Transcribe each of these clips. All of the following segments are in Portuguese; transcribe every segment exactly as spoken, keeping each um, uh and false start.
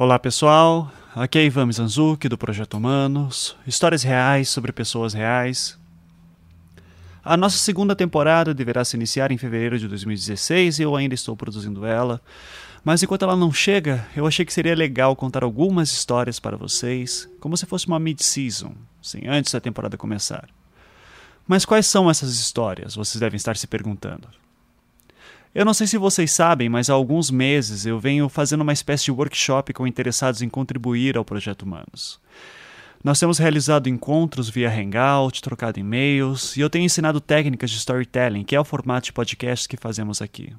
Olá pessoal, aqui é Ivan Mizanzuk do Projeto Humanos, histórias reais sobre pessoas reais. A nossa segunda temporada deverá se iniciar em fevereiro de dois mil e dezesseis e eu ainda estou produzindo ela, mas enquanto ela não chega, eu achei que seria legal contar algumas histórias para vocês, como se fosse uma mid-season, sim, antes da temporada começar. Mas quais são essas histórias? Vocês devem estar se perguntando. Eu não sei se vocês sabem, mas há alguns meses eu venho fazendo uma espécie de workshop com interessados em contribuir ao Projeto Humanos. Nós temos realizado encontros via Hangout, trocado e-mails, e eu tenho ensinado técnicas de storytelling, que é o formato de podcast que fazemos aqui.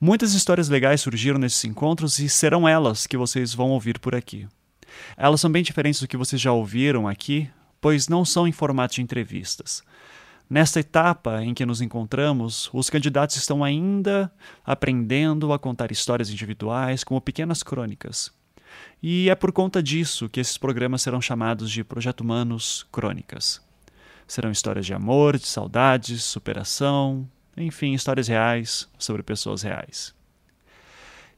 Muitas histórias legais surgiram nesses encontros e serão elas que vocês vão ouvir por aqui. Elas são bem diferentes do que vocês já ouviram aqui, pois não são em formato de entrevistas. Nesta etapa em que nos encontramos, os candidatos estão ainda aprendendo a contar histórias individuais como pequenas crônicas. E é por conta disso que esses programas serão chamados de Projeto Humanos Crônicas. Serão histórias de amor, de saudades, superação, enfim, histórias reais sobre pessoas reais.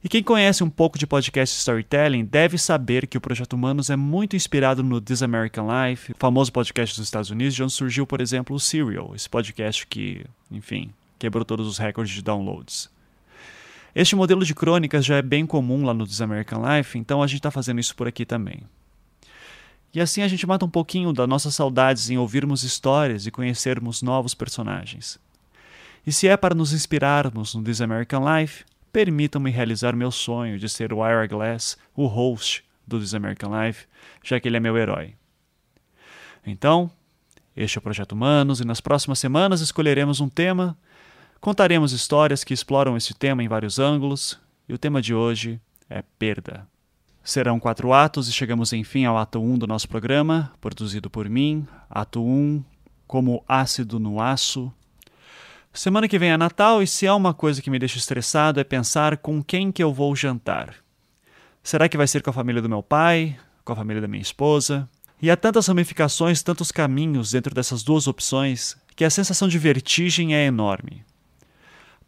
E quem conhece um pouco de podcast storytelling deve saber que o Projeto Humanos é muito inspirado no This American Life, famoso podcast dos Estados Unidos, de onde surgiu, por exemplo, o Serial, esse podcast que, enfim, quebrou todos os recordes de downloads. Este modelo de crônicas já é bem comum lá no This American Life, então a gente está fazendo isso por aqui também. E assim a gente mata um pouquinho das nossas saudades em ouvirmos histórias e conhecermos novos personagens. E se é para nos inspirarmos no This American Life, permitam-me realizar meu sonho de ser o Ira Glass, o host do This American Life, já que ele é meu herói. Então, este é o Projeto Humanos e nas próximas semanas escolheremos um tema, contaremos histórias que exploram esse tema em vários ângulos, e o tema de hoje é perda. Serão quatro atos e chegamos enfim ao ato um do nosso programa, produzido por mim, ato um, como ácido no aço. Semana que vem é Natal e se há uma coisa que me deixa estressado é pensar com quem que eu vou jantar. Será que vai ser com a família do meu pai? Com a família da minha esposa? E há tantas ramificações, tantos caminhos dentro dessas duas opções que a sensação de vertigem é enorme.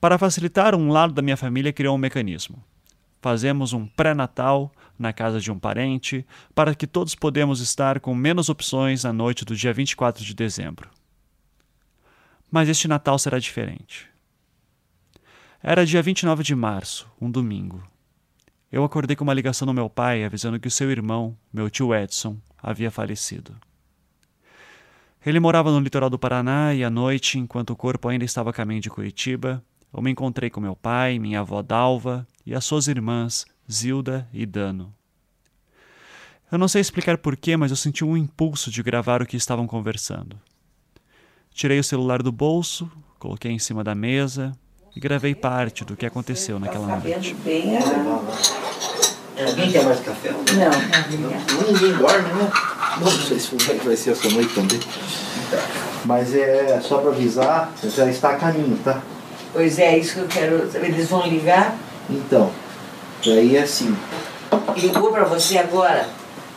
Para facilitar, um lado da minha família criou um mecanismo. Fazemos um pré-natal na casa de um parente para que todos podemos estar com menos opções na noite do dia vinte e quatro de dezembro. Mas este Natal será diferente. Era dia vinte e nove de março, um domingo. Eu acordei com uma ligação do meu pai avisando que o seu irmão, meu tio Edson, havia falecido. Ele morava no litoral do Paraná e à noite, enquanto o corpo ainda estava a caminho de Curitiba, eu me encontrei com meu pai, minha avó Dalva e as suas irmãs, Zilda e Dano. Eu não sei explicar porquê, mas eu senti um impulso de gravar o que estavam conversando. Tirei o celular do bolso, coloquei em cima da mesa e gravei parte do que aconteceu naquela noite. Alguém quer mais café? Não. Ninguém dorme, né? Não sei se vai ser a sua noite também. Mas é só para avisar, ela está a caminho, tá? Pois é, isso que eu quero saber. Eles vão ligar? Então, daí é assim. Ligou para você agora?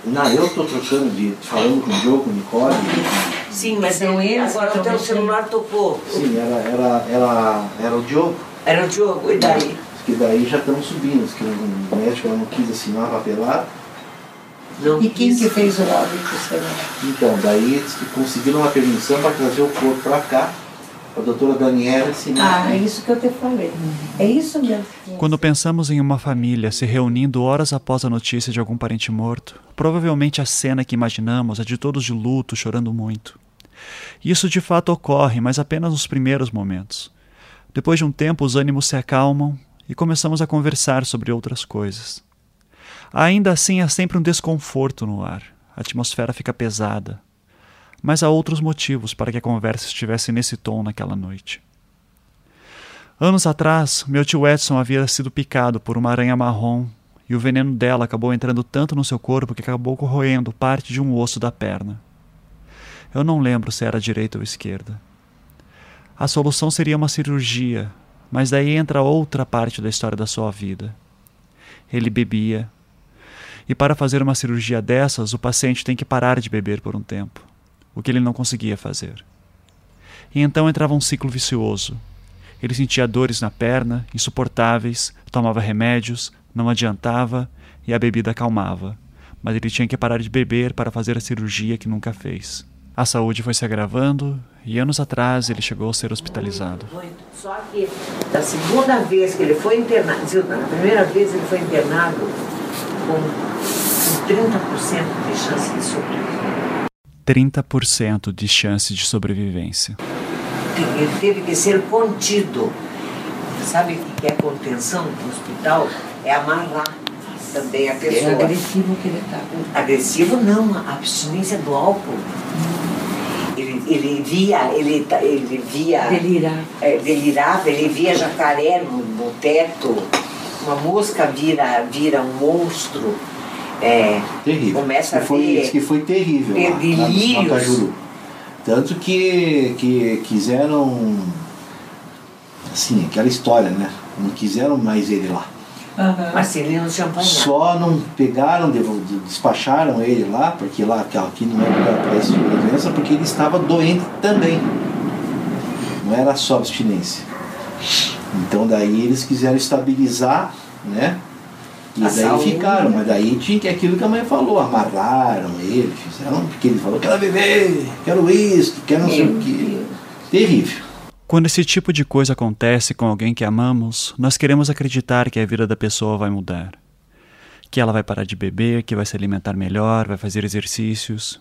Não, eu estou trocando de... falando com o Diogo, com o Nicole... Sim, mas não ele, agora o teu celular tocou. Sim, era, era, era, era o Diogo. Era o Diogo, e daí? Que daí já estamos subindo, que o médico não quis assinar para apelar. E quem que fez o laudo do celular? Então, daí eles conseguiram uma permissão para trazer o corpo para cá, a doutora Daniela assinar. Ah, é isso que eu te falei. É isso mesmo. Quando pensamos em uma família se reunindo horas após a notícia de algum parente morto, provavelmente a cena que imaginamos é de todos de luto, chorando muito. Isso de fato ocorre, mas apenas nos primeiros momentos. Depois de um tempo, os ânimos se acalmam e começamos a conversar sobre outras coisas. Ainda assim, há sempre um desconforto no ar. A atmosfera fica pesada. Mas há outros motivos para que a conversa estivesse nesse tom naquela noite. Anos atrás, meu tio Edson havia sido picado por uma aranha marrom e o veneno dela acabou entrando tanto no seu corpo que acabou corroendo parte de um osso da perna. Eu não lembro se era direita ou esquerda. A solução seria uma cirurgia, mas daí entra outra parte da história da sua vida. Ele bebia. E para fazer uma cirurgia dessas, o paciente tem que parar de beber por um tempo, o que ele não conseguia fazer. E então entrava um ciclo vicioso. Ele sentia dores na perna, insuportáveis, tomava remédios, não adiantava, e a bebida acalmava, mas ele tinha que parar de beber para fazer a cirurgia que nunca fez. A saúde foi se agravando e anos atrás ele chegou a ser hospitalizado. Muito, muito. Só que da segunda vez que ele foi internado, na primeira vez ele foi internado com trinta por cento de chance de sobrevivência. trinta por cento de chance de sobrevivência. Ele teve que ser contido. Sabe o que é contenção no hospital? É amarrar também a pessoa. É agressivo que ele está. Agressivo não, a abstinência do álcool. Ele, ele via, ele, ele via... Delirava. É, delirava, ele via jacaré no, no teto, uma mosca vira, vira um monstro. É, terrível. Começa que a foi, ter... que foi terrível. Ter delírios. Tanto que, que quiseram... Assim, aquela história, né? Não quiseram mais ele lá. Uhum. Mas ele não se acompanhava. Só não pegaram, despacharam ele lá, porque lá aqui não é lugar para esse tipo de doença, porque ele estava doente também. Não era só abstinência. Então daí eles quiseram estabilizar, né? E a daí saúde, ficaram, né? Mas daí tinha que aquilo que a mãe falou, amarraram ele, fizeram, porque ele falou, quero beber, quero isso, quero não sei o que. Terrível. Quando esse tipo de coisa acontece com alguém que amamos, nós queremos acreditar que a vida da pessoa vai mudar. Que ela vai parar de beber, que vai se alimentar melhor, vai fazer exercícios.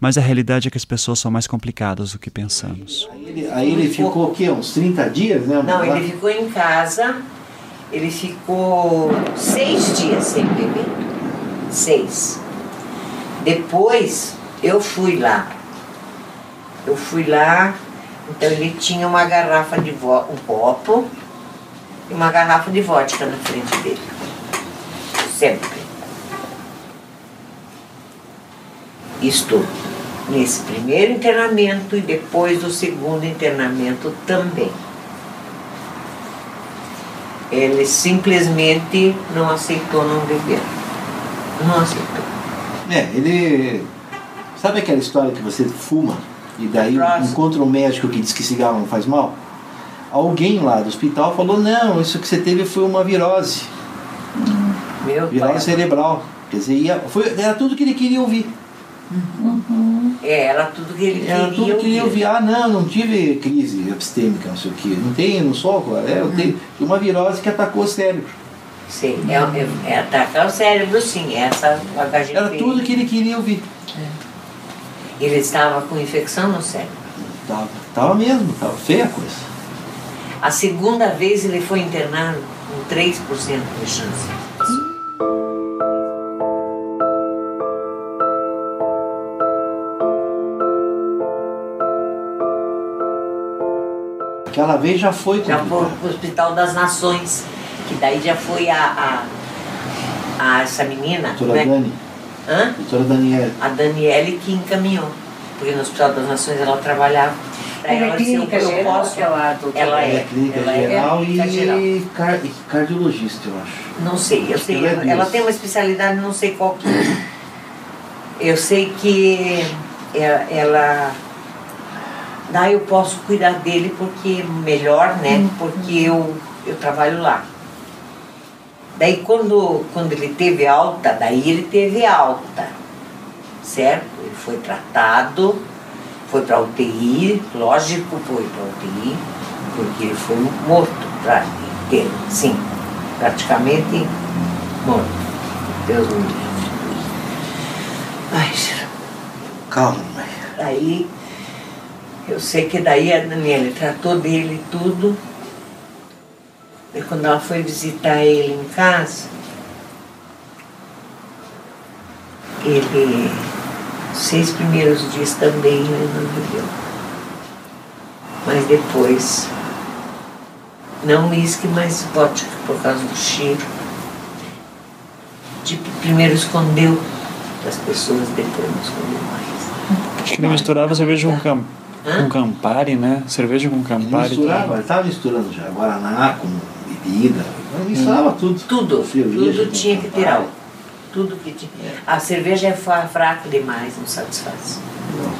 Mas a realidade é que as pessoas são mais complicadas do que pensamos. Aí ele, aí ele ficou o quê? Uns trinta dias, né? Não, ele ficou em casa, ele ficou seis dias sem beber. Seis. Depois, eu fui lá. Eu fui lá... Então ele tinha uma garrafa de vo... um copo e uma garrafa de vodka na frente dele. Sempre. Isto nesse primeiro internamento e depois do segundo internamento também. Ele simplesmente não aceitou não beber. Não aceitou. É, ele... Sabe aquela história que você fuma? E daí encontra um médico que diz que cigarro não faz mal. Alguém lá do hospital falou, não, isso que você teve foi uma virose. Meu virose pai. Cerebral. Quer dizer, ia, foi, era tudo que ele queria ouvir. Uhum. É, era tudo que ele era queria tudo que ouvir. Ele ouvir. Ah, não, não tive crise abstêmica, não sei o quê. Não tem, não sou agora. É, eu tenho uma virose que atacou o cérebro. Sim, é, é, é atacar o cérebro, sim. Essa bagagem era feita. Tudo que ele queria ouvir. É. Ele estava com infecção no cérebro? Estava, estava mesmo, estava feia a coisa. A segunda vez ele foi internado com três por cento de chance. Aquela vez já foi para o Hospital das Nações, que daí já foi a, a, a essa menina... Doutora Dani. Hã? Doutora Daniela. A Daniela que encaminhou, porque no Hospital das Nações ela trabalhava. Pra ela, ela é clínica geral, ela, ela é, é clínica ela geral, é clínica e geral. Cardiologista, eu acho. Não sei, eu acho sei. Ela, ela, ela tem uma especialidade, não sei qual que é. Eu sei que ela, ela... Daí eu posso cuidar dele, porque melhor, né? Porque eu, eu trabalho lá. Daí quando, quando ele teve alta, daí ele teve alta, certo? Ele foi tratado, foi para U T I, lógico, foi para U T I, porque ele foi morto, pra, sim, praticamente morto. Deus me livre. Mas, calma. Daí, eu sei que daí a Daniela tratou dele tudo. E quando ela foi visitar ele em casa, ele, seis primeiros dias também, ele não viveu. Mas depois, não uísque, mas vodka, por causa do cheiro. Tipo, primeiro escondeu das pessoas, depois não escondeu mais. Acho que ele misturava cerveja com cam com Campari, né? Cerveja com Campari. Ele misturava, ele estava misturando já, Guaraná com... Vida, misturava hum. tudo. Tudo, cerveja, tudo tinha que ter álcool. Tudo que tinha. A cerveja é fraca demais, não satisfaz. Não.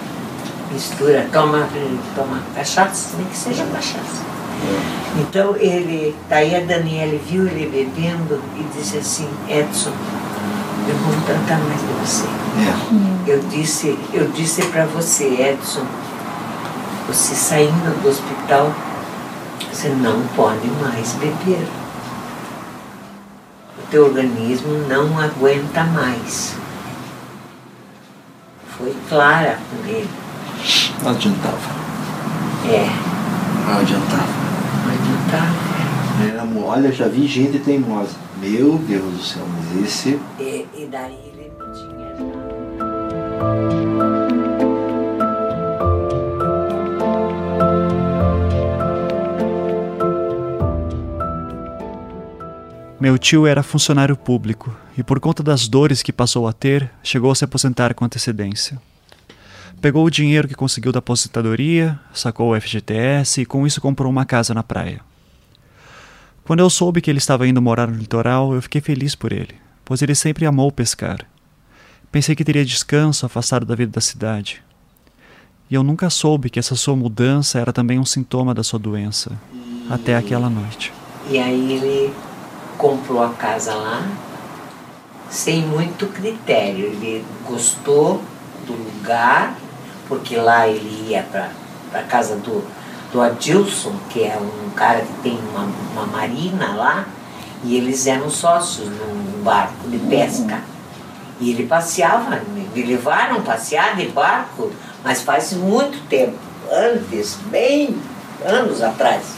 Mistura, toma, toma cachaça, nem que seja cachaça. Não. Então ele, daí a Daniela viu ele bebendo e disse assim, Edson, eu vou tratar mais de você. É. Eu disse, eu disse para você, Edson, você saindo do hospital, você não pode mais beber. O teu organismo não aguenta mais. Foi clara com ele. Não adiantava. É. Não adiantava. Não adiantava. Era olha, já vi gente teimosa. Meu Deus do céu, mas esse... E, e daí ele não tinha nada. Meu tio era funcionário público e, por conta das dores que passou a ter, chegou a se aposentar com antecedência. Pegou o dinheiro que conseguiu da aposentadoria, sacou o F G T S e, com isso, comprou uma casa na praia. Quando eu soube que ele estava indo morar no litoral, eu fiquei feliz por ele, pois ele sempre amou pescar. Pensei que teria descanso afastado da vida da cidade. E eu nunca soube que essa sua mudança era também um sintoma da sua doença, e... até aquela noite. E aí ele comprou a casa lá, sem muito critério. Ele gostou do lugar, porque lá ele ia para a casa do... do Adilson, que é um cara que tem uma, uma marina lá, e eles eram sócios num barco de pesca. E ele passeava, me levaram passear de barco, mas faz muito tempo, antes, bem anos atrás.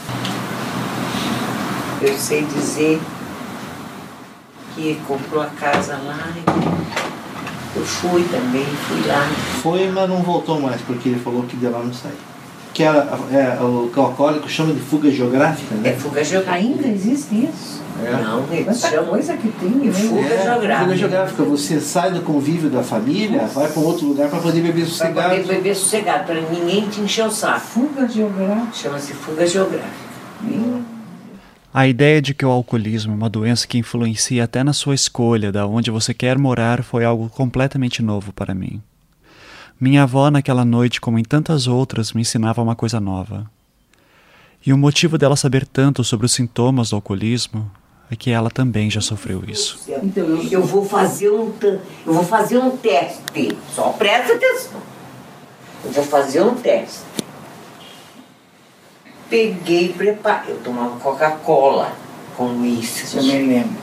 Eu sei dizer que comprou a casa lá e eu fui também, fui lá. Foi, mas não voltou mais, porque ele falou que de lá não saiu. Que é, é, o alcoólico chama de fuga geográfica, né? É fuga geográfica. Ainda existe isso? É. Não, mas é coisa que tem, é fuga é, geográfica. Fuga geográfica, você sai do convívio da família, vai para um outro lugar para poder beber sossegado. Para poder beber sossegado, para ninguém te encher o saco. Fuga geográfica. Chama-se fuga geográfica. Hum. A ideia de que o alcoolismo é uma doença que influencia até na sua escolha de onde você quer morar foi algo completamente novo para mim. Minha avó, naquela noite, como em tantas outras, me ensinava uma coisa nova. E o motivo dela saber tanto sobre os sintomas do alcoolismo é que ela também já sofreu isso. Então, eu, eu, vou, fazer um, eu vou fazer um teste. Só presta atenção. Eu vou fazer um teste. Peguei e preparei. Eu tomava Coca-Cola com isso. Eu me lembro.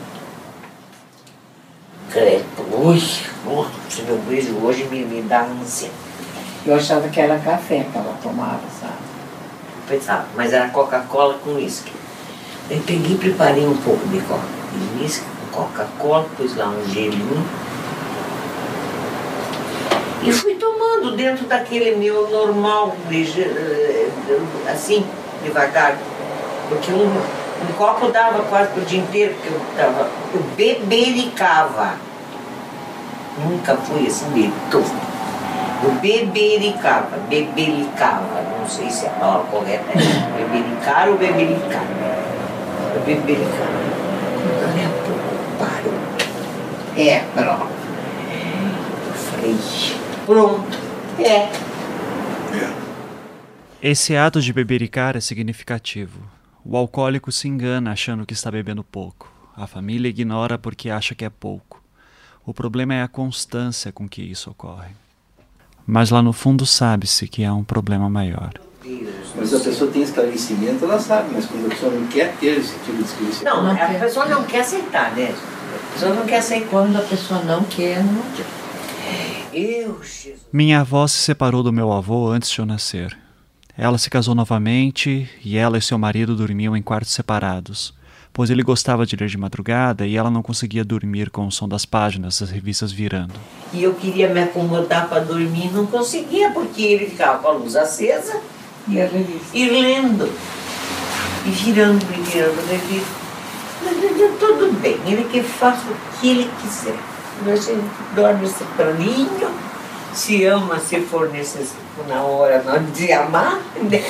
Hoje, nossa, meu beijo hoje me, me dá ânsia. Eu achava que era café que ela tomava, sabe? Pensava, mas era Coca-Cola com uísque. Eu peguei e preparei um pouco de uísque, Coca-Cola, pus lá um gelinho. E fui tomando dentro daquele meu normal, assim, devagar. Porque um... Um copo dava quase o dia inteiro, porque eu, tava, eu bebericava. Nunca fui assim, beto. Eu bebericava, bebericava. Não sei se é a palavra correta. Bebericar ou bebericar? Eu bebericava. Quando eu paro. É, pronto. Eu falei, pronto. É. Esse ato de bebericar é significativo. O alcoólico se engana achando que está bebendo pouco. A família ignora porque acha que é pouco. O problema é a constância com que isso ocorre. Mas lá no fundo sabe-se que há um problema maior. Mas a pessoa tem esclarecimento, ela sabe. Mas quando a pessoa não quer ter esse tipo de esclarecimento... Não, a pessoa não quer aceitar, né? A pessoa não quer aceitar. Quando a pessoa não quer, não quer. Eu, Jesus. Minha avó se separou do meu avô antes de eu nascer. Ela se casou novamente e ela e seu marido dormiam em quartos separados, pois ele gostava de ler de madrugada e ela não conseguia dormir com o som das páginas das revistas virando. E eu queria me acomodar para dormir, não conseguia, porque ele ficava com a luz acesa e, a revista. E lendo, e girando, e virando a revista. Mas tudo bem, ele que faça o que ele quiser. A gente dorme separadinho. Se ama, se for necessário, na hora de amar, né?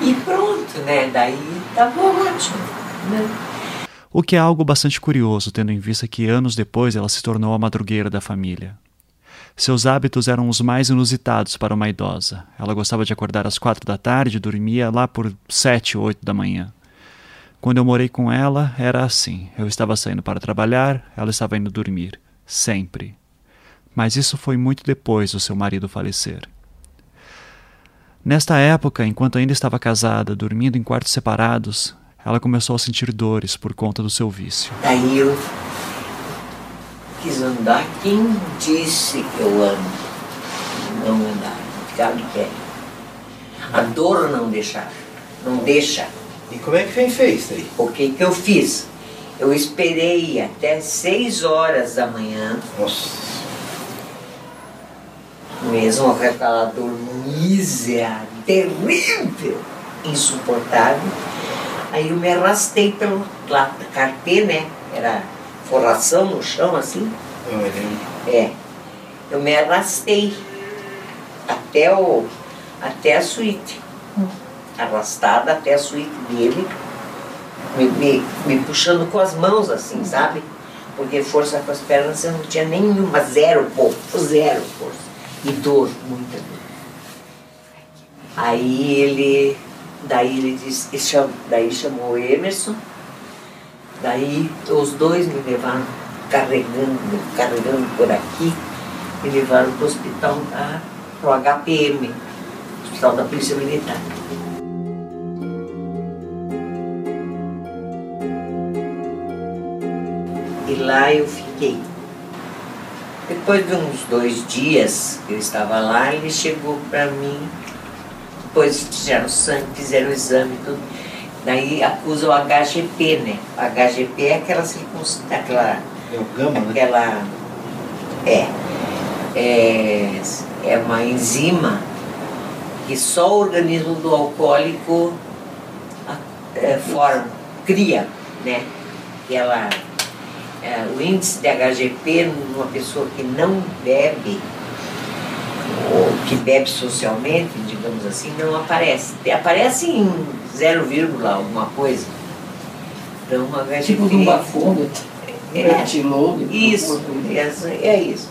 E pronto, né? Daí tá bom, ótimo, né? O que é algo bastante curioso, tendo em vista que anos depois ela se tornou a madrugueira da família. Seus hábitos eram os mais inusitados para uma idosa. Ela gostava de acordar às quatro da tarde e dormia lá por sete, oito da manhã. Quando eu morei com ela, era assim. Eu estava saindo para trabalhar, ela estava indo dormir. sempre. Mas isso foi muito depois do seu marido falecer. Nesta época, enquanto ainda estava casada, dormindo em quartos separados, ela começou a sentir dores por conta do seu vício. Aí eu quis andar. Quem disse que eu amo? Não andar, ficar de pé. A dor não deixar, não deixa. E como é que quem fez daí? O que que eu fiz? Eu esperei até seis horas da manhã. Nossa. Mesmo aquela dor mísera, terrível, insuportável. Aí eu me arrastei pelo lado da carpê, né? Era forração no chão, assim. Eu me lembro. É. Eu me arrastei até, o, até a suíte. Hum. Arrastada até a suíte dele, me, me, me puxando com as mãos, assim, sabe? Porque força com as pernas eu não tinha nenhuma, zero, pô, zero força. E dor, muita dor. Aí ele, daí ele disse, cham, daí chamou o Emerson, daí os dois me levaram carregando, carregando por aqui, me levaram para o hospital, da, pro H P M, Hospital da Polícia Militar. E lá eu fiquei. Depois de uns dois dias que eu estava lá, ele chegou para mim, depois tiraram sangue, fizeram o exame e tudo. Daí acusa o H G P, né? O H G P é aquela circunstância, aquela... É o gama, aquela, né? É, é. É uma enzima que só o organismo do alcoólico é, forma, cria, né? Que ela... É, o índice de H G P numa pessoa que não bebe, ou que bebe socialmente, digamos assim, não aparece. Aparece em zero, alguma coisa. Então, o H G P... Tipo de um bafômetro, é, um retilômetro. É, isso, é, é isso.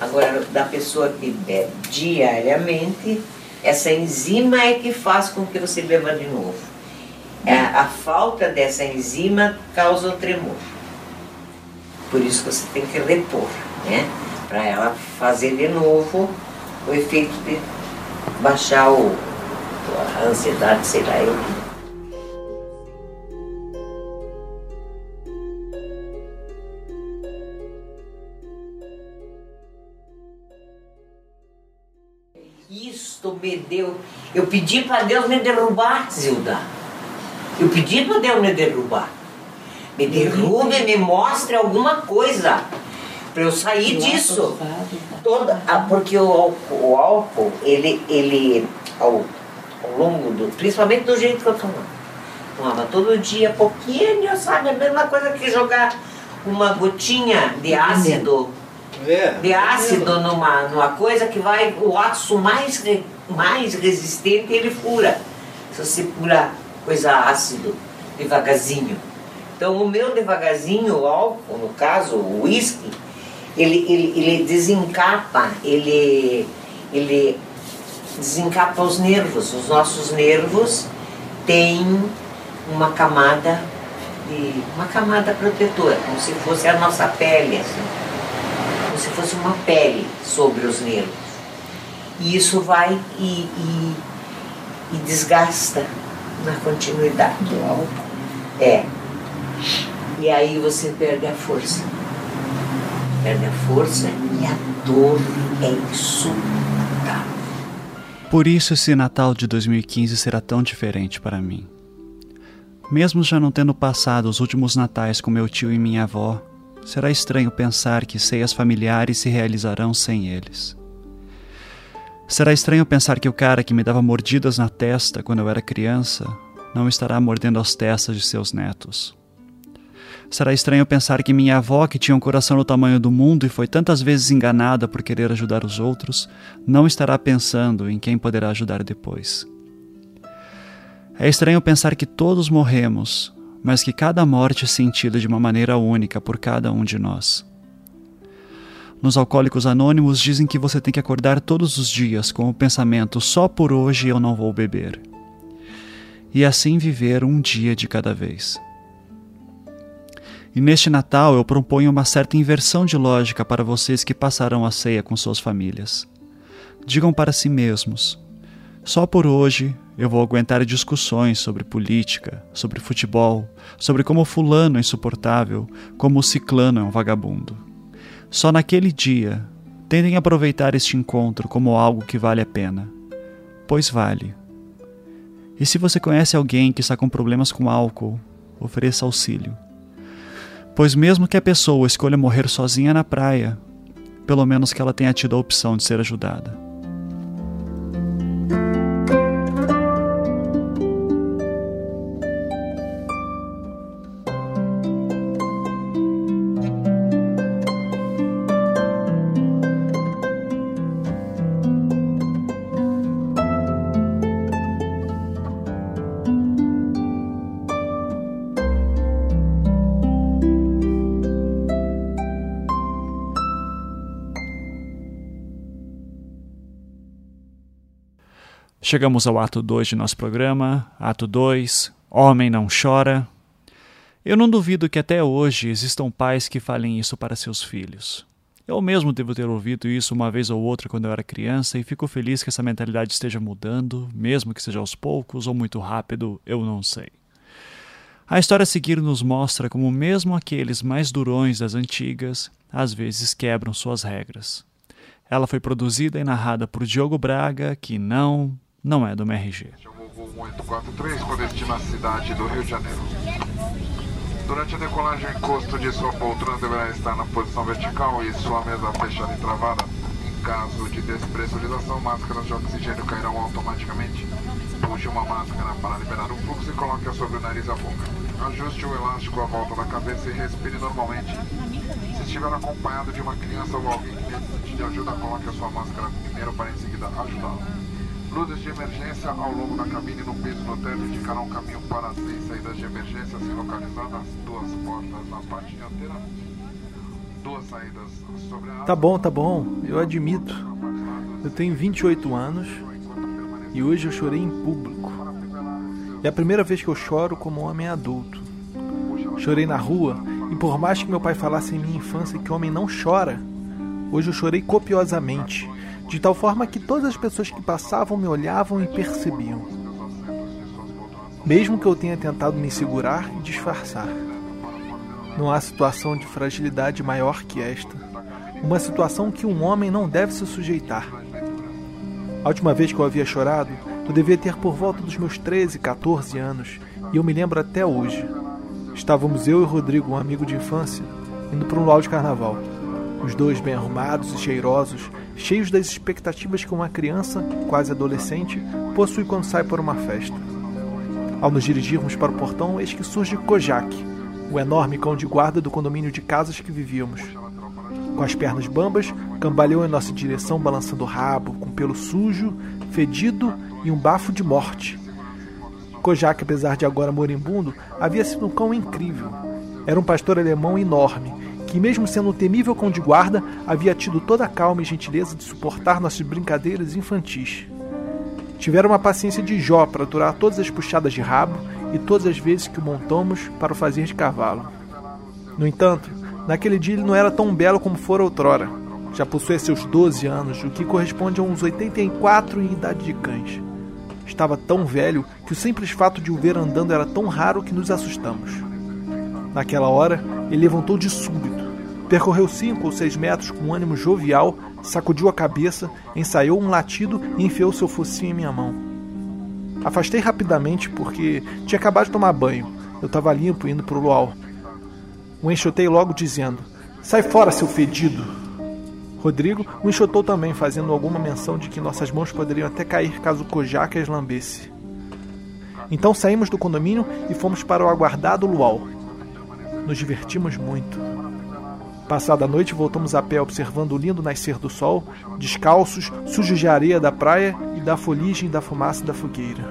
Agora, da pessoa que bebe diariamente, essa enzima é que faz com que você beba de novo. É, a falta dessa enzima causa o tremor. Por isso que você tem que repor, né? Para ela fazer de novo o efeito de baixar o, a ansiedade, sei lá. Eu... Isto me deu... Eu pedi para Deus me derrubar, Zilda. Eu pedi para Deus me derrubar. Me derrube, me mostre alguma coisa para eu sair disso. Toda, a, porque o, o álcool, ele, ele ao, ao longo do... Principalmente do jeito que eu tomava. Tomava todo dia, pouquinho, sabe? A mesma coisa que jogar uma gotinha de ácido. É, de ácido é numa, numa coisa que vai... O aço mais, mais resistente, ele fura. Se você furar coisa ácido, devagarzinho. Então, o meu devagarzinho, o álcool, no caso, o uísque, ele, ele, ele desencapa, ele, ele desencapa os nervos. Os nossos nervos têm uma camada, de, uma camada protetora, como se fosse a nossa pele, assim, como se fosse uma pele sobre os nervos. E isso vai e, e, e desgasta na continuidade do álcool. É. E aí você perde a força. Perde a força e a dor é insuportável. Por isso esse Natal de dois mil e quinze será tão diferente para mim. Mesmo já não tendo passado os últimos natais com meu tio e minha avó, será estranho pensar que ceias familiares se realizarão sem eles. Será estranho pensar que o cara que me dava mordidas na testa quando eu era criança não estará mordendo as testas de seus netos. Será estranho pensar que minha avó, que tinha um coração do tamanho do mundo e foi tantas vezes enganada por querer ajudar os outros, não estará pensando em quem poderá ajudar depois. É estranho pensar que todos morremos, mas que cada morte é sentida de uma maneira única por cada um de nós. Nos Alcoólicos Anônimos dizem que você tem que acordar todos os dias com o pensamento "só por hoje eu não vou beber", e assim viver um dia de cada vez. E neste Natal eu proponho uma certa inversão de lógica para vocês que passarão a ceia com suas famílias. Digam para si mesmos: só por hoje eu vou aguentar discussões sobre política, sobre futebol, sobre como fulano é insuportável, como o ciclano é um vagabundo. Só naquele dia, tentem aproveitar este encontro como algo que vale a pena. Pois vale. E se você conhece alguém que está com problemas com álcool, ofereça auxílio. Pois mesmo que a pessoa escolha morrer sozinha na praia, pelo menos que ela tenha tido a opção de ser ajudada. Chegamos ao ato dois de nosso programa, ato dois, Homem não chora. Eu não duvido que até hoje existam pais que falem isso para seus filhos. Eu mesmo devo ter ouvido isso uma vez ou outra quando eu era criança e fico feliz que essa mentalidade esteja mudando, mesmo que seja aos poucos ou muito rápido, eu não sei. A história a seguir nos mostra como mesmo aqueles mais durões das antigas, às vezes quebram suas regras. Ela foi produzida e narrada por Diogo Braga, que não... não é do M R G. Chamou o voo oito quatro três com destino à cidade do Rio de Janeiro. Durante a decolagem, o encosto de sua poltrona deverá estar na posição vertical e sua mesa fechada e travada. Em caso de despressurização, máscaras de oxigênio cairão automaticamente. Puxe uma máscara para liberar o fluxo e coloque-a sobre o nariz e a boca. Ajuste o elástico à volta da cabeça e respire normalmente. Se estiver acompanhado de uma criança ou alguém que necessite de ajuda, coloque a sua máscara primeiro para em seguida ajudá-lo. Luzes de emergência ao longo da cabine no piso do teto indicarão o caminho para as seis saídas de emergência, se localizadas duas portas na parte dianteira, duas saídas sobre a... Tá bom, tá bom, eu admito. Eu tenho vinte e oito anos e hoje eu chorei em público. É a primeira vez que eu choro como homem adulto. Chorei na rua e por mais que meu pai falasse em minha infância que homem não chora, hoje eu chorei copiosamente. De tal forma que todas as pessoas que passavam me olhavam e percebiam. Mesmo que eu tenha tentado me segurar e disfarçar. Não há situação de fragilidade maior que esta. Uma situação que um homem não deve se sujeitar. A última vez que eu havia chorado, eu devia ter por volta dos meus treze, quatorze anos. E eu me lembro até hoje. Estávamos eu e Rodrigo, um amigo de infância, indo para um luau de carnaval. Os dois bem arrumados e cheirosos, cheios das expectativas que uma criança, quase adolescente, possui quando sai para uma festa. Ao nos dirigirmos para o portão, eis que surge Kojak, o enorme cão de guarda do condomínio de casas que vivíamos. Com as pernas bambas, cambaleou em nossa direção balançando o rabo, com pelo sujo, fedido e um bafo de morte. Kojak, apesar de agora moribundo, havia sido um cão incrível. Era um pastor alemão enorme, que mesmo sendo um temível cão de guarda, havia tido toda a calma e gentileza de suportar nossas brincadeiras infantis. Tiveram uma paciência de Jó para aturar todas as puxadas de rabo e todas as vezes que o montamos para o fazer de cavalo. No entanto, naquele dia ele não era tão belo como fora outrora. Já possuía seus doze anos, o que corresponde a uns oitenta e quatro em idade de cães. Estava tão velho que o simples fato de o ver andando era tão raro que nos assustamos. Naquela hora, ele levantou de súbito, percorreu cinco ou seis metros com um ânimo jovial, sacudiu a cabeça, ensaiou um latido e enfiou seu focinho em minha mão. Afastei rapidamente porque tinha acabado de tomar banho. Eu estava limpo indo para o luau. O enxotei logo dizendo: "Sai fora, seu fedido!" Rodrigo o enxotou também, fazendo alguma menção de que nossas mãos poderiam até cair caso o Kojak as lambesse. Então saímos do condomínio e fomos para o aguardado luau. Nos divertimos muito. Passada a noite, voltamos a pé observando o lindo nascer do sol, descalços, sujos de areia da praia e da foligem da fumaça da fogueira.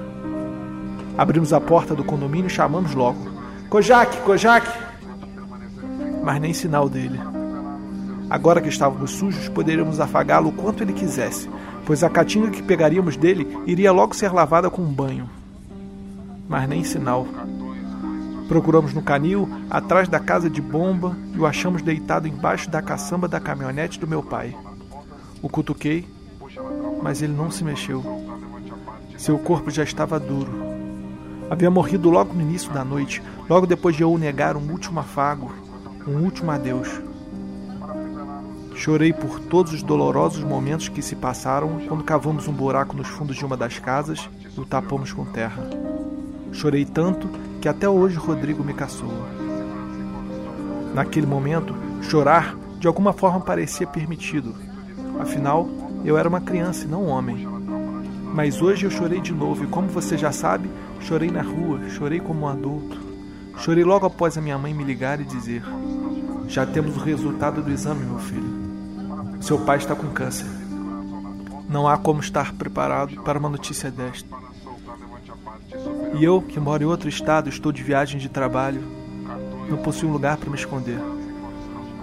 Abrimos a porta do condomínio e chamamos logo: "Kojak, Kojak!" Mas nem sinal dele. Agora que estávamos sujos, poderíamos afagá-lo o quanto ele quisesse, pois a caatinga que pegaríamos dele iria logo ser lavada com um banho. Mas nem sinal. Procuramos no canil, atrás da casa de bomba, e o achamos deitado embaixo da caçamba da caminhonete do meu pai. O cutuquei, mas ele não se mexeu. Seu corpo já estava duro. Havia morrido logo no início da noite, logo depois de eu negar um último afago, um último adeus. Chorei por todos os dolorosos momentos que se passaram quando cavamos um buraco nos fundos de uma das casas e o tapamos com terra. Chorei tanto que até hoje Rodrigo me caçou. Naquele momento, chorar de alguma forma parecia permitido. Afinal, eu era uma criança e não um homem. Mas hoje eu chorei de novo e, como você já sabe, chorei na rua, chorei como um adulto. Chorei logo após a minha mãe me ligar e dizer: já temos o resultado do exame, meu filho. Seu pai está com câncer. Não há como estar preparado para uma notícia desta. E eu, que moro em outro estado, estou de viagem de trabalho. Não possuo um lugar para me esconder.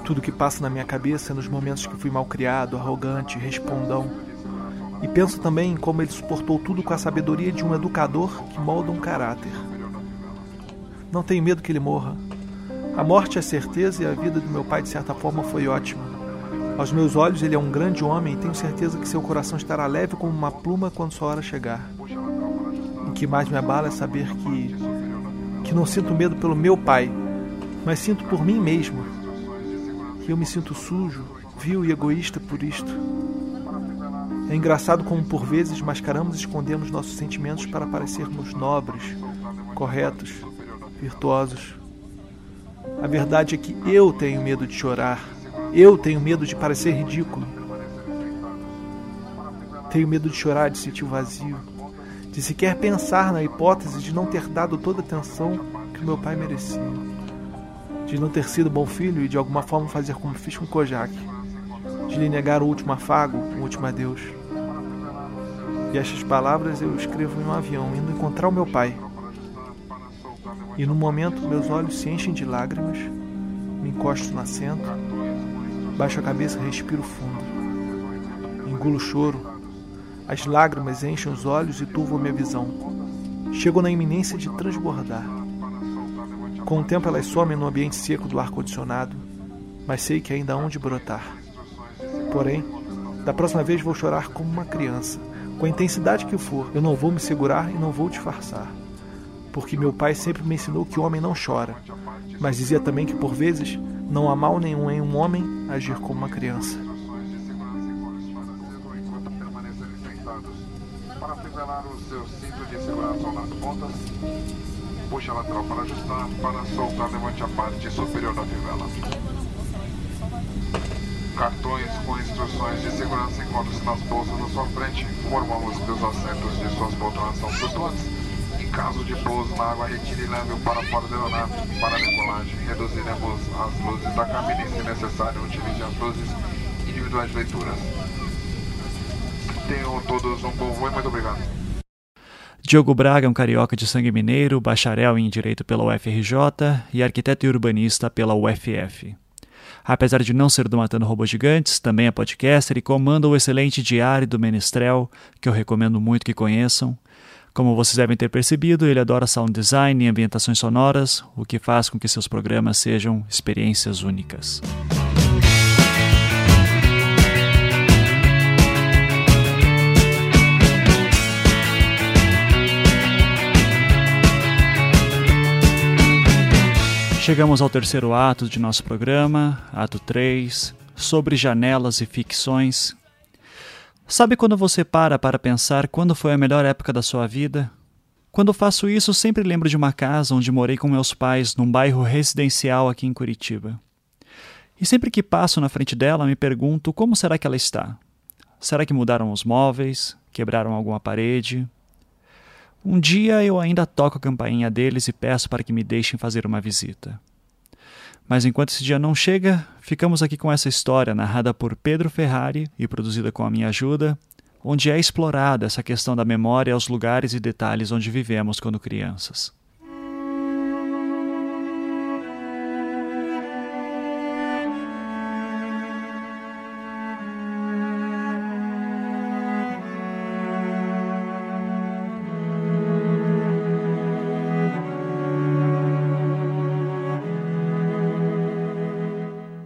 Tudo que passa na minha cabeça é nos momentos que fui malcriado, arrogante, respondão. E penso também em como ele suportou tudo com a sabedoria de um educador que molda um caráter. Não tenho medo que ele morra. A morte é certeza e a vida do meu pai, de certa forma, foi ótima. Aos meus olhos, ele é um grande homem e tenho certeza que seu coração estará leve como uma pluma quando sua hora chegar. O que mais me abala é saber que, que não sinto medo pelo meu pai, mas sinto por mim mesmo. Que eu me sinto sujo, vil e egoísta por isto. É engraçado como por vezes mascaramos e escondemos nossos sentimentos para parecermos nobres, corretos, virtuosos. A verdade é que eu tenho medo de chorar. Eu tenho medo de parecer ridículo. Tenho medo de chorar, de sentir o vazio, de sequer pensar na hipótese de não ter dado toda a atenção que meu pai merecia, de não ter sido bom filho e de alguma forma fazer como fiz com Kojak, de lhe negar o último afago, o último adeus. E estas palavras eu escrevo em um avião, indo encontrar o meu pai. E no momento meus olhos se enchem de lágrimas, me encosto no assento, baixo a cabeça e respiro fundo. Engulo o choro. As lágrimas enchem os olhos e turvam minha visão. Chego na iminência de transbordar. Com o tempo elas somem no ambiente seco do ar-condicionado, mas sei que ainda há onde brotar. Porém, da próxima vez vou chorar como uma criança, com a intensidade que for. Eu não vou me segurar e não vou disfarçar. Porque meu pai sempre me ensinou que o homem não chora, mas dizia também que, por vezes, não há mal nenhum em um homem agir como uma criança. Para afivelar o seu cinto de segurança nas pontas, puxa a lateral para ajustar, para soltar, levante a parte superior da fivela. Cartões com instruções de segurança encontram-se nas bolsas na sua frente, informamos que os assentos de suas poltronas são flutuantes. Em caso de pouso na água, retire e leve-o para fora do aeronave para a decolagem. Reduziremos as luzes da cabine e, se necessário, utilize as luzes individuais de leituras. Tenham todos um bom voo e muito obrigado. Diogo Braga é um carioca de sangue mineiro, bacharel em Direito pela U F R J e arquiteto e urbanista pela U F F. Apesar de não ser do Matando Robôs Gigantes, também é podcaster e comanda o excelente Diário do Menestrel, que eu recomendo muito que conheçam. Como vocês devem ter percebido, ele adora sound design e ambientações sonoras, o que faz com que seus programas sejam experiências únicas. Chegamos ao terceiro ato de nosso programa, ato três, sobre janelas e ficções. Sabe quando você para para pensar quando foi a melhor época da sua vida? Quando faço isso, sempre lembro de uma casa onde morei com meus pais, num bairro residencial aqui em Curitiba. E sempre que passo na frente dela, me pergunto como será que ela está. Será que mudaram os móveis? Quebraram alguma parede? Um dia eu ainda toco a campainha deles e peço para que me deixem fazer uma visita. Mas enquanto esse dia não chega, ficamos aqui com essa história narrada por Pedro Ferrari e produzida com a minha ajuda, onde é explorada essa questão da memória aos lugares e detalhes onde vivemos quando crianças.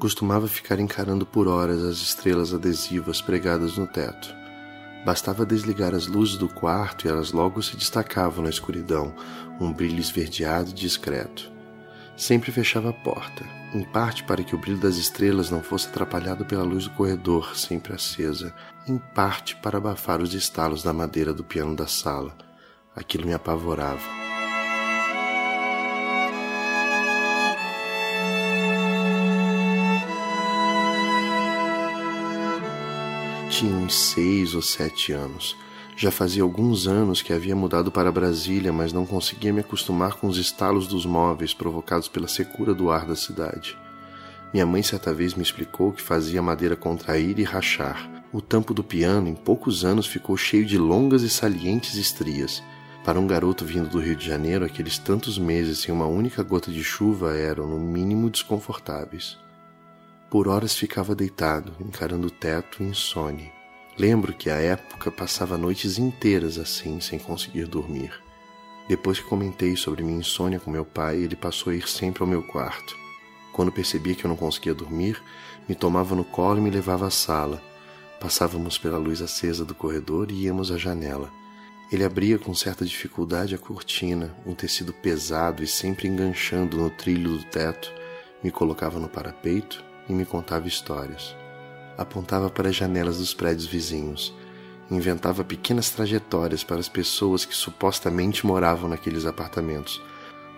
costumava ficar encarando por horas as estrelas adesivas pregadas no teto. Bastava desligar as luzes do quarto e elas logo se destacavam na escuridão, um brilho esverdeado e discreto. Sempre fechava a porta, em parte para que o brilho das estrelas não fosse atrapalhado pela luz do corredor, sempre acesa, em parte para abafar os estalos da madeira do piano da sala. Aquilo me apavorava. Tinha uns seis ou sete anos. Já fazia alguns anos que havia mudado para Brasília, mas não conseguia me acostumar com os estalos dos móveis provocados pela secura do ar da cidade. Minha mãe certa vez me explicou que fazia a madeira contrair e rachar. O tampo do piano, em poucos anos, ficou cheio de longas e salientes estrias. Para um garoto vindo do Rio de Janeiro, aqueles tantos meses sem uma única gota de chuva eram, no mínimo, desconfortáveis. Por horas ficava deitado, encarando o teto insone. Lembro que, à época, passava noites inteiras assim, sem conseguir dormir. Depois que comentei sobre minha insônia com meu pai, ele passou a ir sempre ao meu quarto. Quando percebia que eu não conseguia dormir, me tomava no colo e me levava à sala. Passávamos pela luz acesa do corredor e íamos à janela. Ele abria com certa dificuldade a cortina, um tecido pesado e sempre enganchando no trilho do teto, me colocava no parapeito e me contava histórias. Apontava para as janelas dos prédios vizinhos. Inventava pequenas trajetórias para as pessoas que supostamente moravam naqueles apartamentos.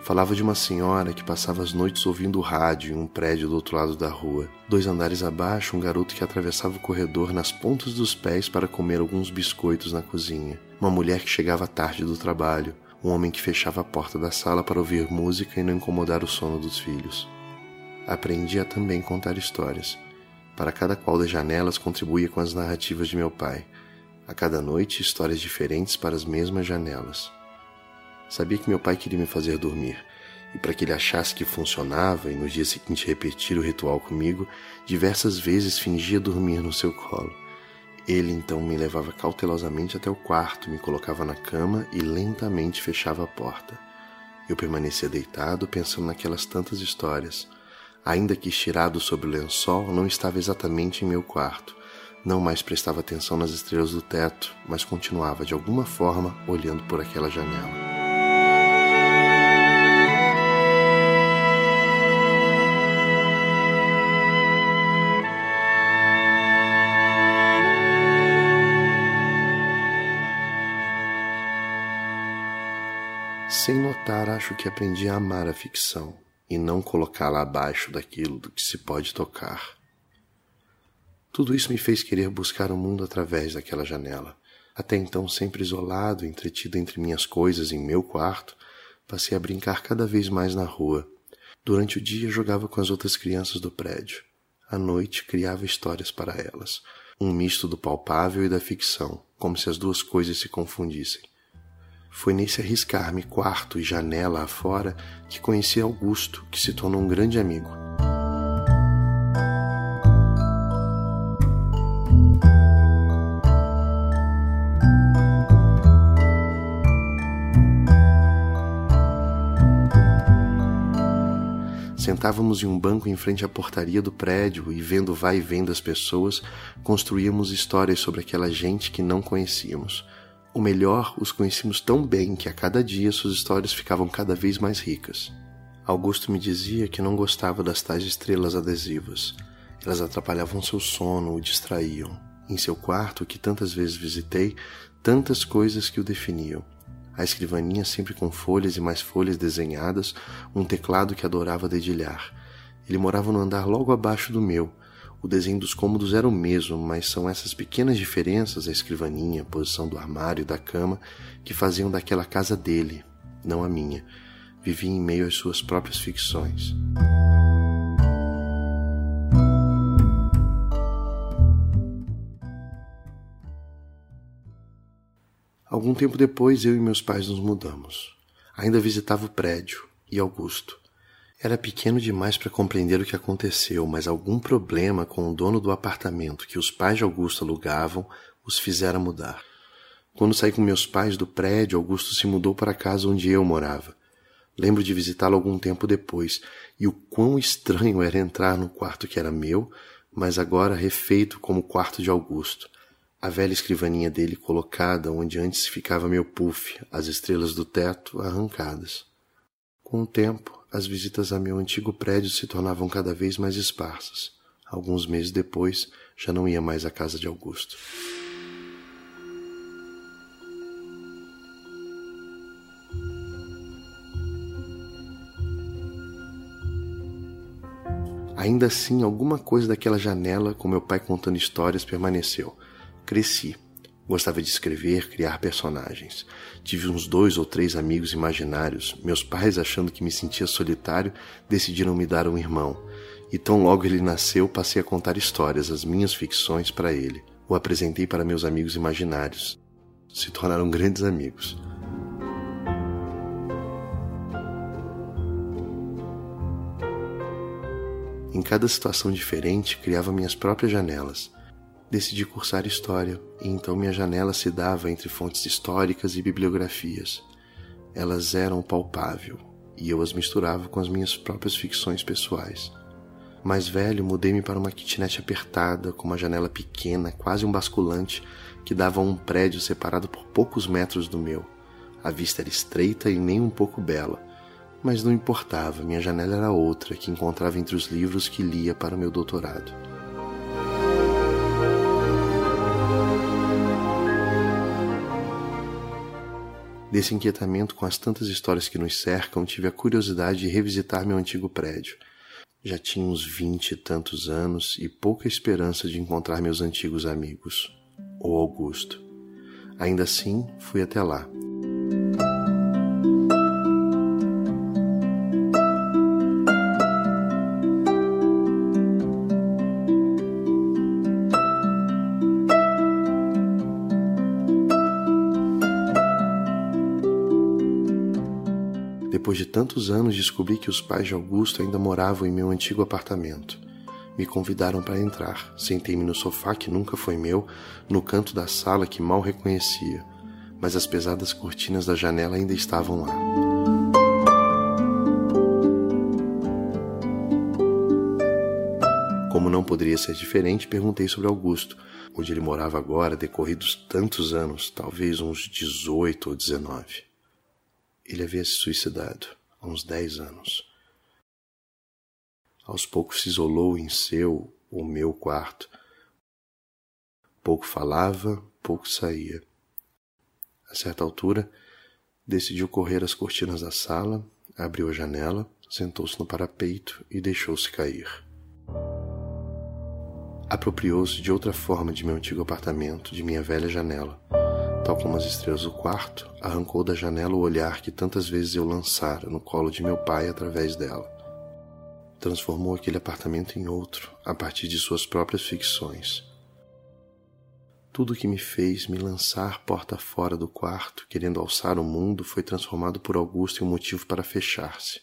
Falava de uma senhora que passava as noites ouvindo rádio em um prédio do outro lado da rua. Dois andares abaixo, um garoto que atravessava o corredor nas pontas dos pés para comer alguns biscoitos na cozinha. Uma mulher que chegava tarde do trabalho. Um homem que fechava a porta da sala para ouvir música e não incomodar o sono dos filhos. Aprendi a também contar histórias. Para cada qual das janelas contribuía com as narrativas de meu pai. A cada noite, histórias diferentes para as mesmas janelas. Sabia que meu pai queria me fazer dormir, e para que ele achasse que funcionava e no dia seguinte repetir o ritual comigo, diversas vezes fingia dormir no seu colo. Ele então me levava cautelosamente até o quarto, me colocava na cama e lentamente fechava a porta. Eu permanecia deitado pensando naquelas tantas histórias. Ainda que estirado sobre o lençol, não estava exatamente em meu quarto. Não mais prestava atenção nas estrelas do teto, mas continuava, de alguma forma, olhando por aquela janela. Sem notar, acho que aprendi a amar a ficção. E não colocá-la abaixo daquilo do que se pode tocar. Tudo isso me fez querer buscar o mundo através daquela janela. Até então, sempre isolado, entretido entre minhas coisas em meu quarto, passei a brincar cada vez mais na rua. Durante o dia, jogava com as outras crianças do prédio. À noite, criava histórias para elas. Um misto do palpável e da ficção, como se as duas coisas se confundissem. Foi nesse arriscar-me quarto e janela afora que conheci Augusto, que se tornou um grande amigo. Sentávamos em um banco em frente à portaria do prédio e, vendo vai e vem das pessoas, construíamos histórias sobre aquela gente que não conhecíamos. Ou melhor, os conhecíamos tão bem que a cada dia suas histórias ficavam cada vez mais ricas. Augusto me dizia que não gostava das tais estrelas adesivas. Elas atrapalhavam seu sono, o distraíam. Em seu quarto, que tantas vezes visitei, tantas coisas que o definiam. A escrivaninha sempre com folhas e mais folhas desenhadas, um teclado que adorava dedilhar. Ele morava no andar logo abaixo do meu. O desenho dos cômodos era o mesmo, mas são essas pequenas diferenças, a escrivaninha, a posição do armário e da cama, que faziam daquela casa dele, não a minha. Vivia em meio às suas próprias ficções. Algum tempo depois, eu e meus pais nos mudamos. Ainda visitava o prédio e Augusto. Era pequeno demais para compreender o que aconteceu, mas algum problema com o dono do apartamento que os pais de Augusto alugavam os fizeram mudar. Quando saí com meus pais do prédio, Augusto se mudou para a casa onde eu morava. Lembro de visitá-lo algum tempo depois, e o quão estranho era entrar no quarto que era meu, mas agora refeito como o quarto de Augusto. A velha escrivaninha dele colocada onde antes ficava meu puff, as estrelas do teto arrancadas. Com o tempo, as visitas a meu antigo prédio se tornavam cada vez mais esparsas. Alguns meses depois, já não ia mais à casa de Augusto. Ainda assim, alguma coisa daquela janela com meu pai contando histórias permaneceu. Cresci. Gostava de escrever, criar personagens. Tive uns dois ou três amigos imaginários. Meus pais, achando que me sentia solitário, decidiram me dar um irmão. E tão logo ele nasceu, passei a contar histórias, as minhas ficções, para ele. O apresentei para meus amigos imaginários. Se tornaram grandes amigos. Em cada situação diferente, criava minhas próprias janelas. Decidi cursar História, e então minha janela se dava entre fontes históricas e bibliografias. Elas eram palpável, e eu as misturava com as minhas próprias ficções pessoais. Mais velho, mudei-me para uma kitnet apertada, com uma janela pequena, quase um basculante, que dava a um prédio separado por poucos metros do meu. A vista era estreita e nem um pouco bela. Mas não importava, minha janela era outra, que encontrava entre os livros que lia para o meu doutorado. Desse inquietamento com as tantas histórias que nos cercam, tive a curiosidade de revisitar meu antigo prédio. Já tinha uns vinte e tantos anos e pouca esperança de encontrar meus antigos amigos, ou Augusto. Ainda assim, fui até lá. Depois de tantos anos, descobri que os pais de Augusto ainda moravam em meu antigo apartamento. Me convidaram para entrar. Sentei-me no sofá, que nunca foi meu, no canto da sala que mal reconhecia. Mas as pesadas cortinas da janela ainda estavam lá. Como não poderia ser diferente, perguntei sobre Augusto, onde ele morava agora, decorridos tantos anos, talvez uns dezoito ou dezenove. Ele havia se suicidado há uns dez anos. Aos poucos se isolou em seu ou meu quarto. Pouco falava, pouco saía. A certa altura, decidiu correr as cortinas da sala, abriu a janela, sentou-se no parapeito e deixou-se cair. Apropriou-se de outra forma de meu antigo apartamento, de minha velha janela. Tal como as estrelas do quarto, arrancou da janela o olhar que tantas vezes eu lançara no colo de meu pai através dela. Transformou aquele apartamento em outro, a partir de suas próprias ficções. Tudo o que me fez me lançar porta fora do quarto, querendo alçar o mundo, foi transformado por Augusto em um motivo para fechar-se.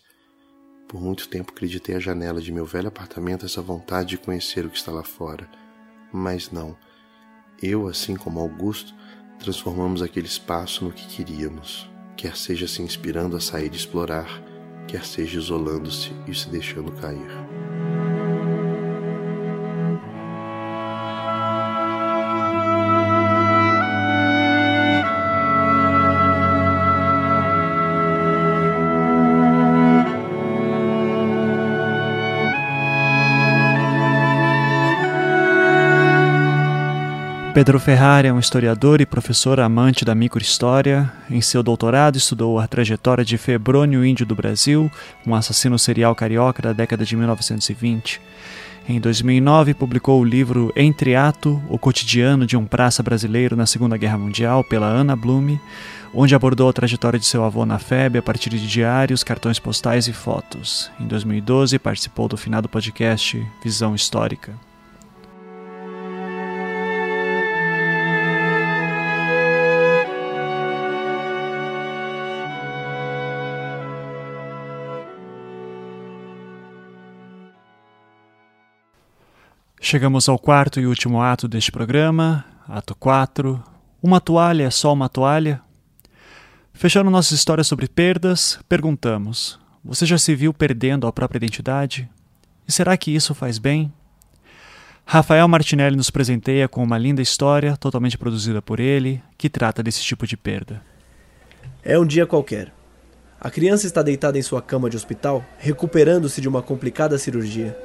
Por muito tempo acreditei à janela de meu velho apartamento essa vontade de conhecer o que está lá fora. Mas não. Eu, assim como Augusto, transformamos aquele espaço no que queríamos, quer seja se inspirando a sair e explorar, quer seja isolando-se e se deixando cair. Pedro Ferrari é um historiador e professor amante da microhistória. Em seu doutorado, estudou a trajetória de Febrônio Índio do Brasil, um assassino serial carioca da década de mil novecentos e vinte. Em dois mil e nove, publicou o livro Entre Ato, o cotidiano de um praça brasileiro na Segunda Guerra Mundial, pela Ana Blume, onde abordou a trajetória de seu avô na F E B a partir de diários, cartões postais e fotos. Em dois mil e doze, participou do finado podcast Visão Histórica. Chegamos ao quarto e último ato deste programa, ato quatro. Uma toalha é só uma toalha? Fechando nossas histórias sobre perdas, perguntamos: você já se viu perdendo a própria identidade? E será que isso faz bem? Rafael Martinelli nos presenteia com uma linda história, totalmente produzida por ele, que trata desse tipo de perda. É um dia qualquer. A criança está deitada em sua cama de hospital, recuperando-se de uma complicada cirurgia.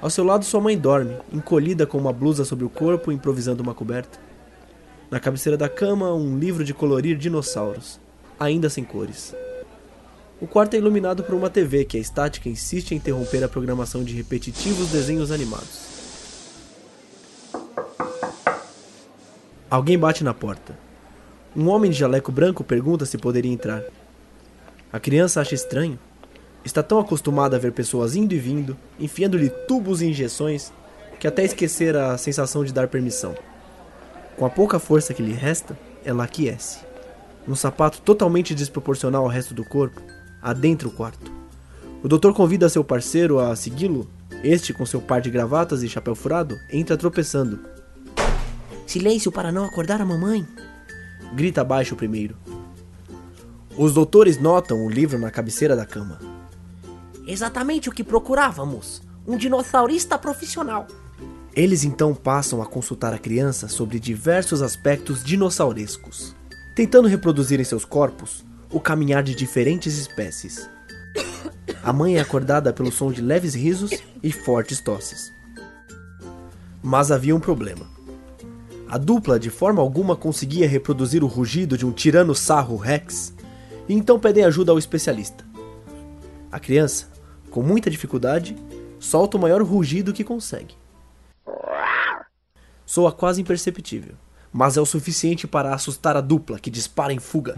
Ao seu lado, sua mãe dorme, encolhida com uma blusa sobre o corpo, improvisando uma coberta. Na cabeceira da cama, um livro de colorir dinossauros, ainda sem cores. O quarto é iluminado por uma T V que a estática insiste em interromper a programação de repetitivos desenhos animados. Alguém bate na porta. Um homem de jaleco branco pergunta se poderia entrar. A criança acha estranho. Está tão acostumada a ver pessoas indo e vindo, enfiando-lhe tubos e injeções, que até esquecera a sensação de dar permissão. Com a pouca força que lhe resta, ela aquece. Um sapato totalmente desproporcional ao resto do corpo, adentra o quarto. O doutor convida seu parceiro a segui-lo. Este, com seu par de gravatas e chapéu furado, entra tropeçando. Silêncio para não acordar a mamãe, grita abaixo o primeiro. Os doutores notam o livro na cabeceira da cama. Exatamente o que procurávamos, um dinossaurista profissional. Eles então passam a consultar a criança sobre diversos aspectos dinossaurescos, tentando reproduzir em seus corpos o caminhar de diferentes espécies. A mãe é acordada pelo som de leves risos e fortes tosses. Mas havia um problema. A dupla de forma alguma conseguia reproduzir o rugido de um tiranossauro Rex, e então pedem ajuda ao especialista. A criança, com muita dificuldade, solta o maior rugido que consegue. Soa quase imperceptível, mas é o suficiente para assustar a dupla, que dispara em fuga.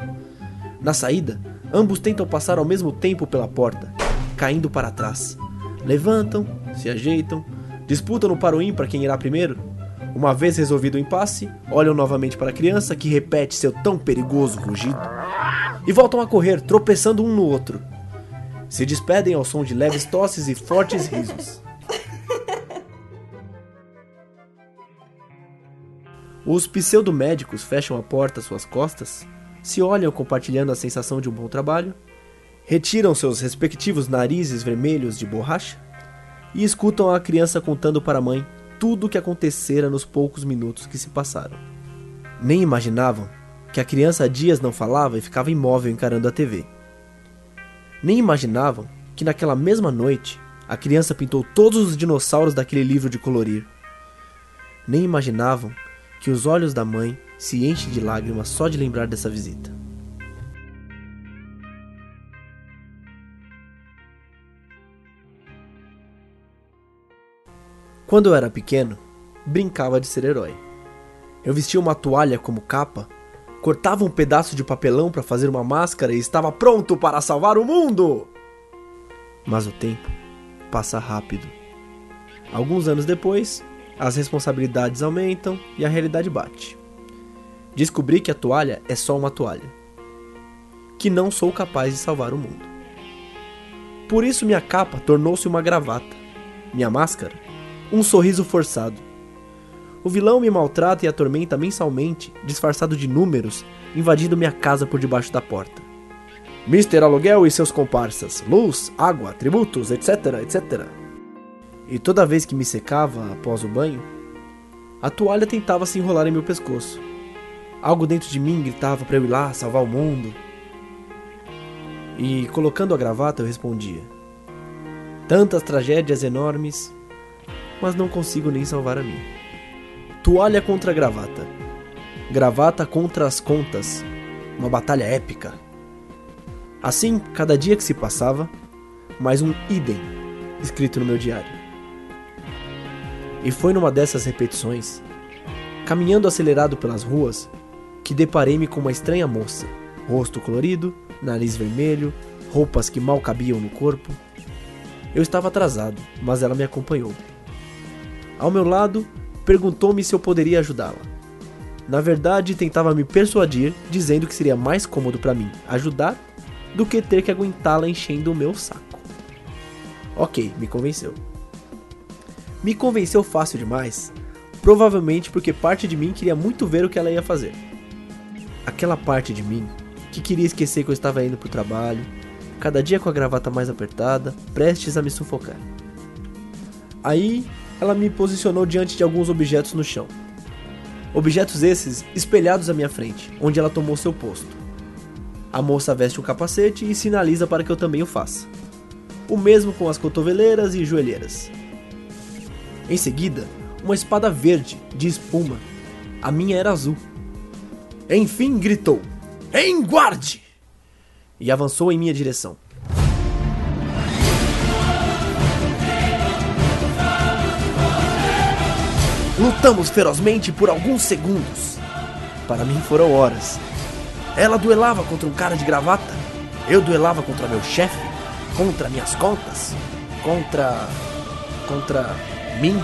Na saída, ambos tentam passar ao mesmo tempo pela porta, caindo para trás. Levantam, se ajeitam, disputam no par-o-ímpar para quem irá primeiro. Uma vez resolvido o impasse, olham novamente para a criança, que repete seu tão perigoso rugido, e voltam a correr, tropeçando um no outro. Se despedem ao som de leves tosses e fortes risos. Os pseudomédicos fecham a porta às suas costas, se olham compartilhando a sensação de um bom trabalho, retiram seus respectivos narizes vermelhos de borracha e escutam a criança contando para a mãe tudo o que acontecera nos poucos minutos que se passaram. Nem imaginavam que a criança há dias não falava e ficava imóvel encarando a T V. Nem imaginavam que naquela mesma noite a criança pintou todos os dinossauros daquele livro de colorir. Nem imaginavam que os olhos da mãe se enchem de lágrimas só de lembrar dessa visita. Quando eu era pequeno, brincava de ser herói. Eu vestia uma toalha como capa, cortava um pedaço de papelão para fazer uma máscara e estava pronto para salvar o mundo! Mas o tempo passa rápido. Alguns anos depois, as responsabilidades aumentam e a realidade bate. Descobri que a toalha é só uma toalha. Que não sou capaz de salvar o mundo. Por isso minha capa tornou-se uma gravata. Minha máscara, um sorriso forçado. O vilão me maltrata e atormenta mensalmente, disfarçado de números, invadindo minha casa por debaixo da porta. mister Aluguel e seus comparsas, luz, água, tributos, etc, etcétera. E toda vez que me secava após o banho, a toalha tentava se enrolar em meu pescoço. Algo dentro de mim gritava para eu ir lá salvar o mundo. E colocando a gravata eu respondia: tantas tragédias enormes, mas não consigo nem salvar a mim. Toalha contra gravata. Gravata contra as contas. Uma batalha épica. Assim, cada dia que se passava, mais um idem escrito no meu diário. E foi numa dessas repetições, caminhando acelerado pelas ruas, que deparei-me com uma estranha moça. Rosto colorido, nariz vermelho, roupas que mal cabiam no corpo. Eu estava atrasado, mas ela me acompanhou. Ao meu lado, perguntou-me se eu poderia ajudá-la. Na verdade, tentava me persuadir, dizendo que seria mais cômodo para mim ajudar do que ter que aguentá-la enchendo o meu saco. Ok, me convenceu. Me convenceu fácil demais, provavelmente porque parte de mim queria muito ver o que ela ia fazer. Aquela parte de mim que queria esquecer que eu estava indo pro trabalho, cada dia com a gravata mais apertada, prestes a me sufocar. Aí, ela me posicionou diante de alguns objetos no chão. Objetos esses espelhados à minha frente, onde ela tomou seu posto. A moça veste um capacete e sinaliza para que eu também o faça. O mesmo com as cotoveleiras e joelheiras. Em seguida, uma espada verde, de espuma. A minha era azul. Enfim, gritou: "Em guarde!" E avançou em minha direção. Lutamos ferozmente por alguns segundos. Para mim foram horas. Ela duelava contra um cara de gravata. Eu duelava contra meu chefe. Contra minhas contas. Contra... Contra... mim.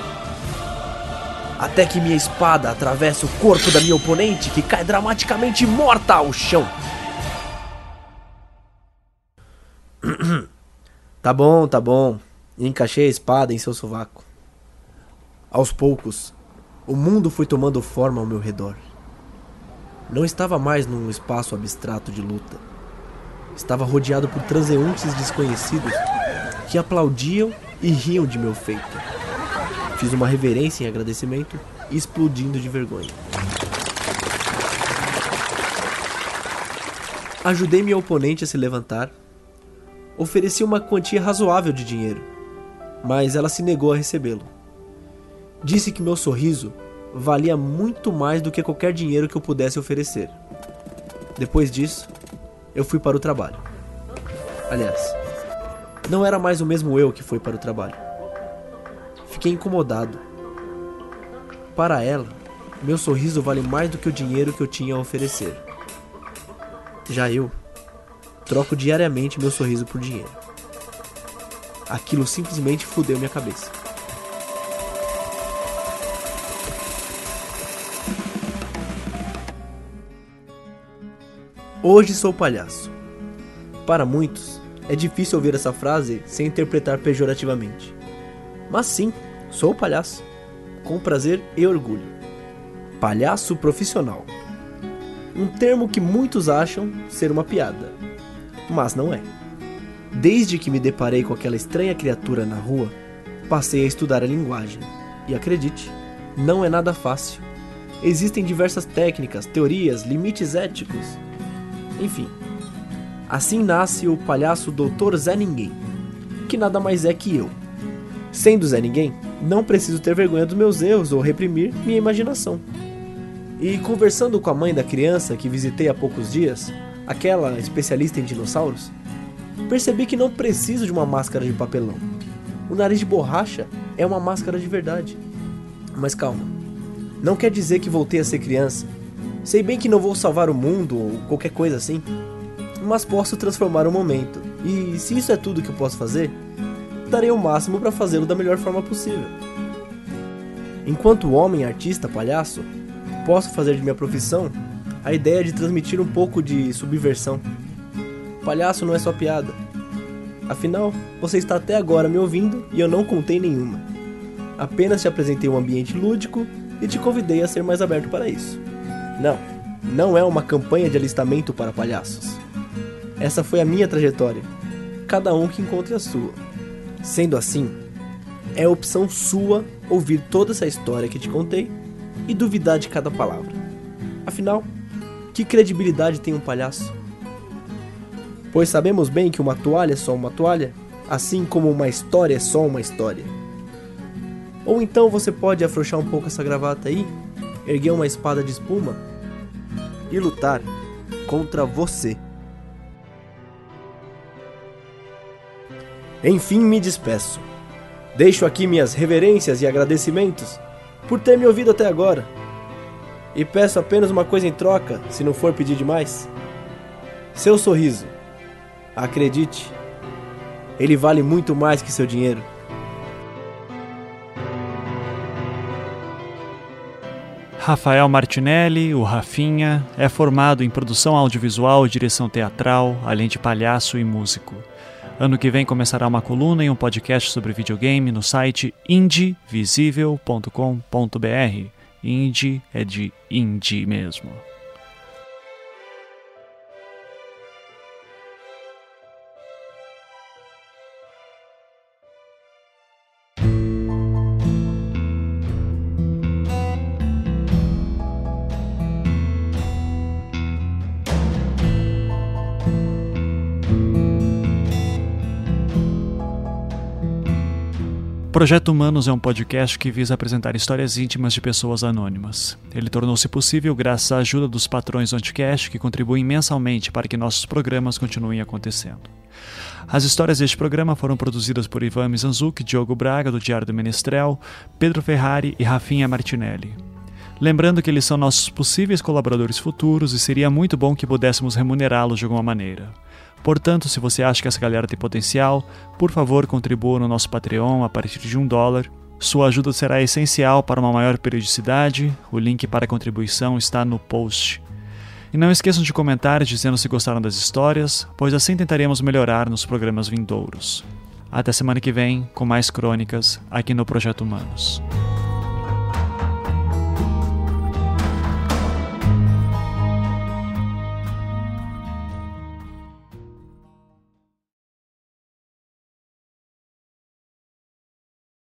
Até que minha espada atravessa o corpo da minha oponente, que cai dramaticamente morta ao chão. Tá bom, tá bom. Encaixei a espada em seu sovaco. Aos poucos, o mundo foi tomando forma ao meu redor. Não estava mais num espaço abstrato de luta. Estava rodeado por transeuntes desconhecidos que aplaudiam e riam de meu feito. Fiz uma reverência em agradecimento, explodindo de vergonha. Ajudei meu oponente a se levantar. Ofereci uma quantia razoável de dinheiro, mas ela se negou a recebê-lo. Disse que meu sorriso valia muito mais do que qualquer dinheiro que eu pudesse oferecer. Depois disso, eu fui para o trabalho. Aliás, não era mais o mesmo eu que foi para o trabalho. Fiquei incomodado. Para ela, meu sorriso vale mais do que o dinheiro que eu tinha a oferecer. Já eu troco diariamente meu sorriso por dinheiro. Aquilo simplesmente fudeu minha cabeça. Hoje sou palhaço. Para muitos, é difícil ouvir essa frase sem interpretar pejorativamente. Mas sim, sou palhaço. Com prazer e orgulho. Palhaço profissional. Um termo que muitos acham ser uma piada. Mas não é. Desde que me deparei com aquela estranha criatura na rua, passei a estudar a linguagem. E acredite, não é nada fácil. Existem diversas técnicas, teorias, limites éticos... Enfim, assim nasce o palhaço doutor Zé Ninguém, que nada mais é que eu. Sendo Zé Ninguém, não preciso ter vergonha dos meus erros ou reprimir minha imaginação. E conversando com a mãe da criança que visitei há poucos dias, aquela especialista em dinossauros, percebi que não preciso de uma máscara de papelão. O nariz de borracha é uma máscara de verdade. Mas calma, não quer dizer que voltei a ser criança. Sei bem que não vou salvar o mundo ou qualquer coisa assim, mas posso transformar o momento. E se isso é tudo que eu posso fazer, darei o máximo para fazê-lo da melhor forma possível. Enquanto homem, artista, palhaço, posso fazer de minha profissão a ideia de transmitir um pouco de subversão. Palhaço não é só piada. Afinal, você está até agora me ouvindo e eu não contei nenhuma. Apenas te apresentei um ambiente lúdico e te convidei a ser mais aberto para isso. Não, não é uma campanha de alistamento para palhaços. Essa foi a minha trajetória, cada um que encontre a sua. Sendo assim, é opção sua ouvir toda essa história que te contei e duvidar de cada palavra. Afinal, que credibilidade tem um palhaço? Pois sabemos bem que uma toalha é só uma toalha, assim como uma história é só uma história. Ou então você pode afrouxar um pouco essa gravata aí, erguer uma espada de espuma e lutar contra você. Enfim, me despeço. Deixo aqui minhas reverências e agradecimentos por ter me ouvido até agora. E peço apenas uma coisa em troca, se não for pedir demais. Seu sorriso. Acredite, ele vale muito mais que seu dinheiro. Rafael Martinelli, o Rafinha, é formado em produção audiovisual e direção teatral, além de palhaço e músico. Ano que vem começará uma coluna e um podcast sobre videogame no site indivisível ponto com ponto br. Indie é de indie mesmo. Projeto Humanos é um podcast que visa apresentar histórias íntimas de pessoas anônimas. Ele tornou-se possível graças à ajuda dos patrões do Anticast, que contribuem imensamente para que nossos programas continuem acontecendo. As histórias deste programa foram produzidas por Ivan Mizanzuk, Diogo Braga, do Diário do Menestrel, Pedro Ferrari e Rafael Martinelli. Lembrando que eles são nossos possíveis colaboradores futuros e seria muito bom que pudéssemos remunerá-los de alguma maneira. Portanto, se você acha que essa galera tem potencial, por favor, contribua no nosso Patreon a partir de um dólar. Sua ajuda será essencial para uma maior periodicidade. O link para a contribuição está no post. E não esqueçam de comentar dizendo se gostaram das histórias, pois assim tentaremos melhorar nos programas vindouros. Até semana que vem, com mais crônicas, aqui no Projeto Humanos.